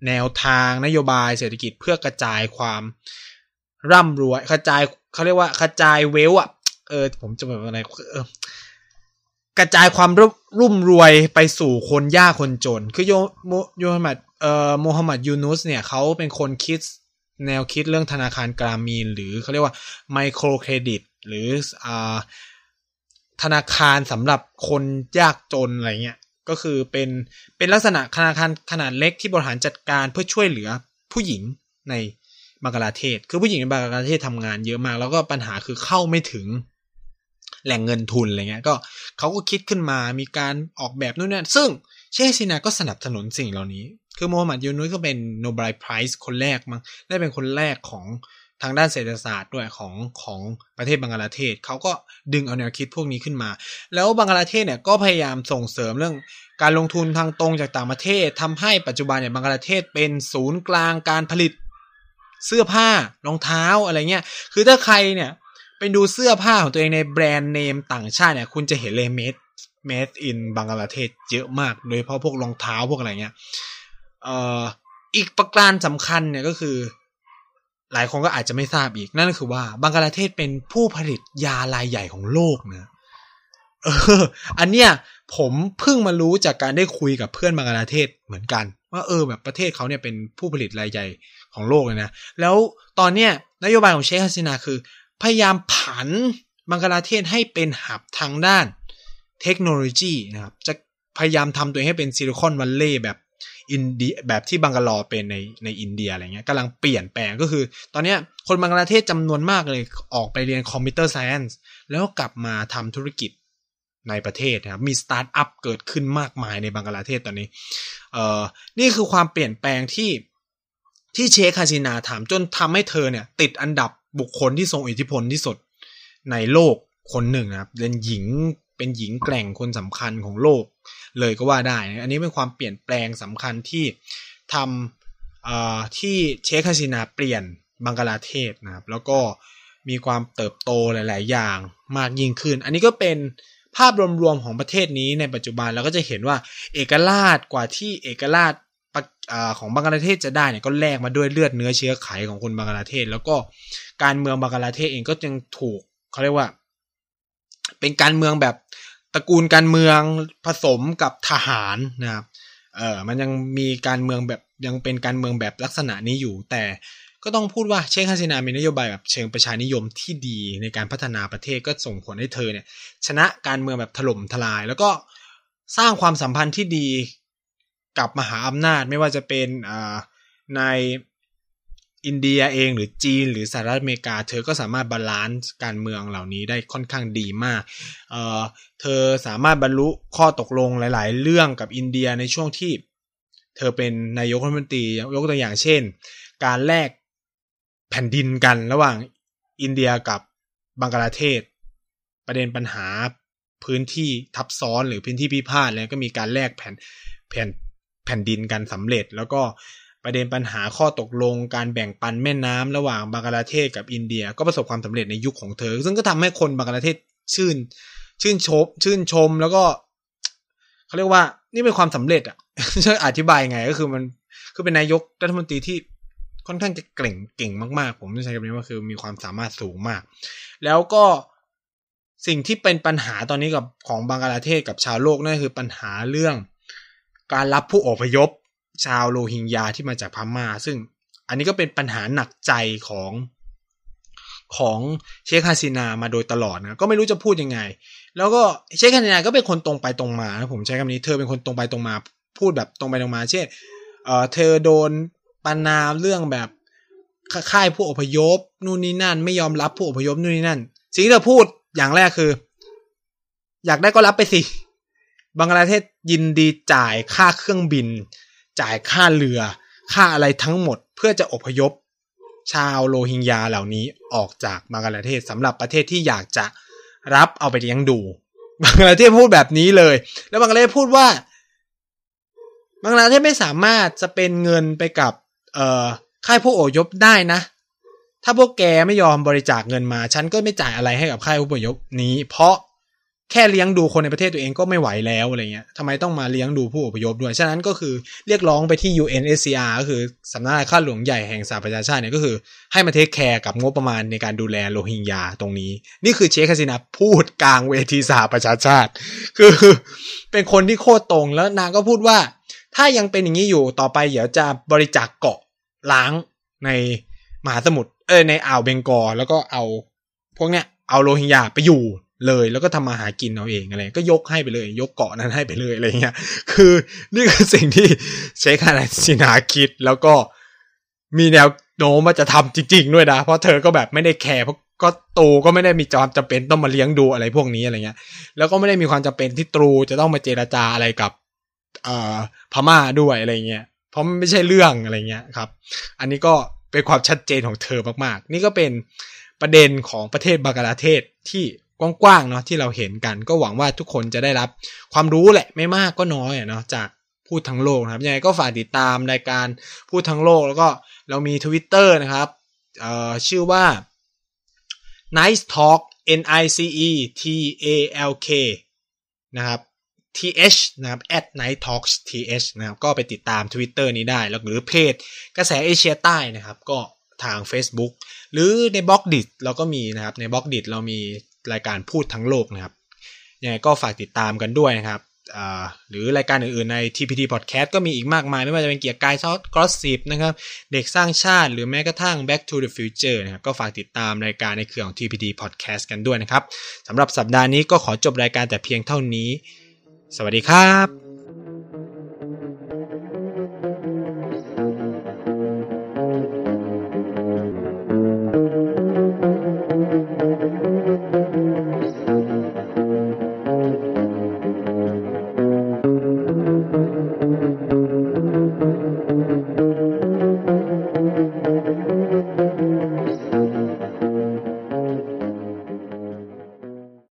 แนวทางนโยบายเศรษฐกิจเพื่อกระจายความร่ำรวยกระจายเขาเรียกว่ากระจายเวลอะผมจะบอกอะไรกระจายความรุ่มรวยไปสู่คนยากคนจนคือมูฮัมหมัดยูนุสเนี่ยเขาเป็นคนคิดแนวคิดเรื่องธนาคารกรามีนหรือเขาเรียกว่าไมโครเครดิตหรือธนาคารสำหรับคนยากจนอะไรเงี้ยก็คือเป็นลักษณะธนาคารขนาดเล็กที่บริหารจัดการเพื่อช่วยเหลือผู้หญิงในบังกลาเทศคือผู้หญิงในบังกลาเทศทำงานเยอะมากแล้วก็ปัญหาคือเข้าไม่ถึงแหล่งเงินทุนอะไรเงี้ยก็เขาก็คิดขึ้นมามีการออกแบบนู่นนั่นซึ่งเชคฮาซินาก็สนับสนุนสิ่งเหล่านี้คือมูฮัมหมัดยูนุสก็เป็นโนเบลไพรส์คนแรกมั้งได้เป็นคนแรกของทางด้านเศรษฐศาสตร์ด้วยของประเทศบังกลาเทศเขาก็ดึงเอาแนวคิดพวกนี้ขึ้นมาแล้วบังกลาเทศเนี่ยก็พยายามส่งเสริมเรื่องการลงทุนทางตรงจากต่างประเทศทำให้ปัจจุบันเนี่ยบังกลาเทศเป็นศูนย์กลางการผลิตเสื้อผ้ารองเท้าอะไรเงี้ยคือถ้าใครเนี่ยไปดูเสื้อผ้าของตัวเองในแบรนด์เนมต่างชาติเนี่ยคุณจะเห็นเลยmade in บังกลาเทศเยอะมากโดยเฉพาะพวกรองเท้าพวกอะไรเงี้ยอีกประการสำคัญเนี่ยก็คือหลายคนก็อาจจะไม่ทราบอีกนั่นคือว่าบังกลาเทศเป็นผู้ผลิตยารายใหญ่ของโลกนะอันเนี้ยผมเพิ่งมารู้จากการได้คุยกับเพื่อนบังกลาเทศเหมือนกันว่าแบบประเทศเขาเนี่ยเป็นผู้ผลิตรายใหญ่ของโลกเลยนะแล้วตอนเนี้ยนโยบายของเชคฮาซินาคือพยายามผันบังกลาเทศให้เป็นหับทางด้านเทคโนโลยีนะครับจะพยายามทำตัวเองให้เป็นซิลิคอนวัลเลย์แบบอินเดียแบบที่บังกลาเป็นในอินเดียอะไรเงี้ยกำลังเปลี่ยนแปลงก็คือตอนนี้คนบังกลาเทศจำนวนมากเลยออกไปเรียนคอมพิวเตอร์ไซเอนซ์แล้วกลับมาทำธุรกิจ ในประเทศนะครับมีสตาร์ทอัพเกิดขึ้นมากมายในบังกลาเทศตอนนี้นี่คือความเปลี่ยนแปลงที่เชค ฮาซินาทำจนทำให้เธอเนี่ยติดอันดับบุคคลที่ทรงอิทธิพลที่สุดในโลกคนหนึ่งนะครับเป็นหญิงแกร่งคนสำคัญของโลกเลยก็ว่าได้นะอันนี้เป็นความเปลี่ยนแปลงสำคัญที่ทำที่เชค ฮาซินาเปลี่ยนบังกลาเทศนะครับแล้วก็มีความเติบโตหลายๆอย่างมากยิ่งขึ้นอันนี้ก็เป็นภาพรวมๆของประเทศนี้ในปัจจุบันเราก็จะเห็นว่าเอกราชกว่าที่เอกราชของบังกลาเทศจะได้เนี่ยก็แลกมาด้วยเลือดเนื้อเชื้อไขของคนบังกลาเทศแล้วก็การเมืองบังกลาเทศเองก็ยังถูกเขาเรียกว่าเป็นการเมืองแบบตระกูลการเมืองผสมกับทหารนะครับมันยังมีการเมืองแบบยังเป็นการเมืองแบบลักษณะนี้อยู่แต่ก็ต้องพูดว่าเชค ฮาซินามีนโยบายแบบเชิงประชานิยมที่ดีในการพัฒนาประเทศก็ส่งผลให้เธอเนี่ยชนะการเมืองแบบถล่มทลายแล้วก็สร้างความสัมพันธ์ที่ดีกับมหาอำนาจไม่ว่าจะเป็นในอินเดียเองหรือจีนหรือสหรัฐอเมริกาเธอก็สามารถบาลานซ์การเมืองเหล่านี้ได้ค่อนข้างดีมากเธอสามารถบรรลุข้อตกลงหลายๆเรื่องกับอินเดียในช่วงที่เธอเป็นนายกรัฐมนตรียกตัวอย่างเช่นการแลกแผ่นดินกันระหว่างอินเดียกับบังกลาเทศประเด็นปัญหาพื้นที่ทับซ้อนหรือพื้นที่พิพาทแล้วก็มีการแลกแผ่นดินกันสำเร็จแล้วก็ประเด็นปัญหาข้อตกลงการแบ่งปันแม่น้ำระหว่างบังกลาเทศกับอินเดียก็ประสบความสำเร็จในยุคของเธอซึ่งก็ทำให้คนบังกลาเทศชื่นชมแล้วก็เขาเรียกว่านี่เป็นความสำเร็จอ่ะช่วยอธิบายไงก็คือมันคือเป็นนายกรัฐมนตรีที่ค่อนข้างจะเก่งมากๆผมใช้คำนี้ว่าคือมีความสามารถสูงมากแล้วก็สิ่งที่เป็นปัญหาตอนนี้กับของบังกลาเทศกับชาวโลกนั่นคือปัญหาเรื่องการรับผู้อพยพชาวโรฮิงญาที่มาจากพม่าซึ่งอันนี้ก็เป็นปัญหาหนักใจของเชค ฮาซินามาโดยตลอดนะก็ไม่รู้จะพูดยังไงแล้วก็เชค ฮาซินาก็เป็นคนตรงไปตรงมานะผมใช้คำนี้เธอเป็นคนตรงไปตรงมาพูดแบบตรงไปตรงมาเช่นเธอโดนประณามเรื่องแบบค่ายผู้อพยพนู่นนี่นั่นไม่ยอมรับผู้อพยพนู่นนี่นั่นสิ่งที่เธอพูดอย่างแรกคืออยากได้ก็รับไปสิบังกลาเทศยินดีจ่ายค่าเครื่องบินจ่ายค่าเรือค่าอะไรทั้งหมดเพื่อจะอพยพชาวโรฮิงญาเหล่านี้ออกจากบังกลาเทศสำหรับประเทศที่อยากจะรับเอาไปเลี้ยงดูบังกลาเทศพูดแบบนี้เลยแล้วบังกลาเทศพูดว่าบังกลาเทศไม่สามารถจะเป็นเงินไปกับค่ายผู้อพยพได้นะถ้าพวกแกไม่ยอมบริจาคเงินมาฉันก็ไม่จ่ายอะไรให้กับค่ายผู้อพยพนี้เพราะแค่เลี้ยงดูคนในประเทศตัวเองก็ไม่ไหวแล้วอะไรเงี้ยทำไมต้องมาเลี้ยงดูผู้อพยพด้วยฉะนั้นก็คือเรียกร้องไปที่ UNHCR ก็คือสำนักงานข้าหลวงใหญ่แห่งสหประชาชาติเนี่ยก็คือให้มาเทคแคร์กับงบประมาณในการดูแลโรฮิงญาตรงนี้นี่คือเชค ฮาซินาพูดกลางเวทีสหประชาชาติคือเป็นคนที่โคตรตรงแล้วนางก็พูดว่าถ้ายังเป็นอย่างนี้อยู่ต่อไปเดี๋ยวจะบริจาคเกาะล้างในมหาสมุทรในอ่าวเบงกอลแล้วก็เอาพวกเนี้ยเอาโรฮิงญาไปอยู่เลยแล้วก็ทำมาหากินเอาเองอะไรก็ยกให้ไปเลยยกเกาะนั้นให้ไปเลยอะไรเงี้ยคือนี่คือสิ่งที่เชค ฮาซินาคิดแล้วก็มีแนวโน้มว่าจะทำจริงๆด้วยนะเพราะเธอก็แบบไม่ได้แคร์เพราะก็ตรูก็ไม่ได้มีความจำเป็นต้องมาเลี้ยงดูอะไรพวกนี้อะไรเงี้ยแล้วก็ไม่ได้มีความจำเป็นที่ตรูจะต้องมาเจรจาอะไรกับพม่าด้วยอะไรเงี้ยเพราะมันไม่ใช่เรื่องอะไรเงี้ยครับอันนี้ก็เป็นความชัดเจนของเธอมากๆนี่ก็เป็นประเด็นของประเทศบังกลาเทศที่กว้างๆเนาะที่เราเห็นกันก็หวังว่าทุกคนจะได้รับความรู้แหละไม่มากก็น้อยเนาะจากพูดทั้งโลกนะครับยังไงก็ฝากติดตามรายการพูดทั้งโลกแล้วก็เรามี Twitter นะครับชื่อว่า Nice Talk NICETALK นะครับ th นะครับ @nighttalksth นะครับก็ไปติดตาม Twitter นี้ได้แล้วหรือเพจกระแสเอเชียใต้นะครับก็ทาง Facebook หรือใน Boxdit เราก็มีนะครับใน Boxdit เรามีรายการพูดทั้งโลกนะครับยังไงก็ฝากติดตามกันด้วยนะครับหรือรายการอื่นๆใน TPT Podcast ก็มีอีกมากมายไม่ว่าจะเป็นเกียร์กายซอส Gossip นะครับเด็กสร้างชาติหรือแม้กระทั่ง Back to the Future นะครับก็ฝากติดตามรายการในเครือของ TPT Podcast กันด้วยนะครับสำหรับสัปดาห์นี้ก็ขอจบรายการแต่เพียงเท่านี้สวัสดีครับ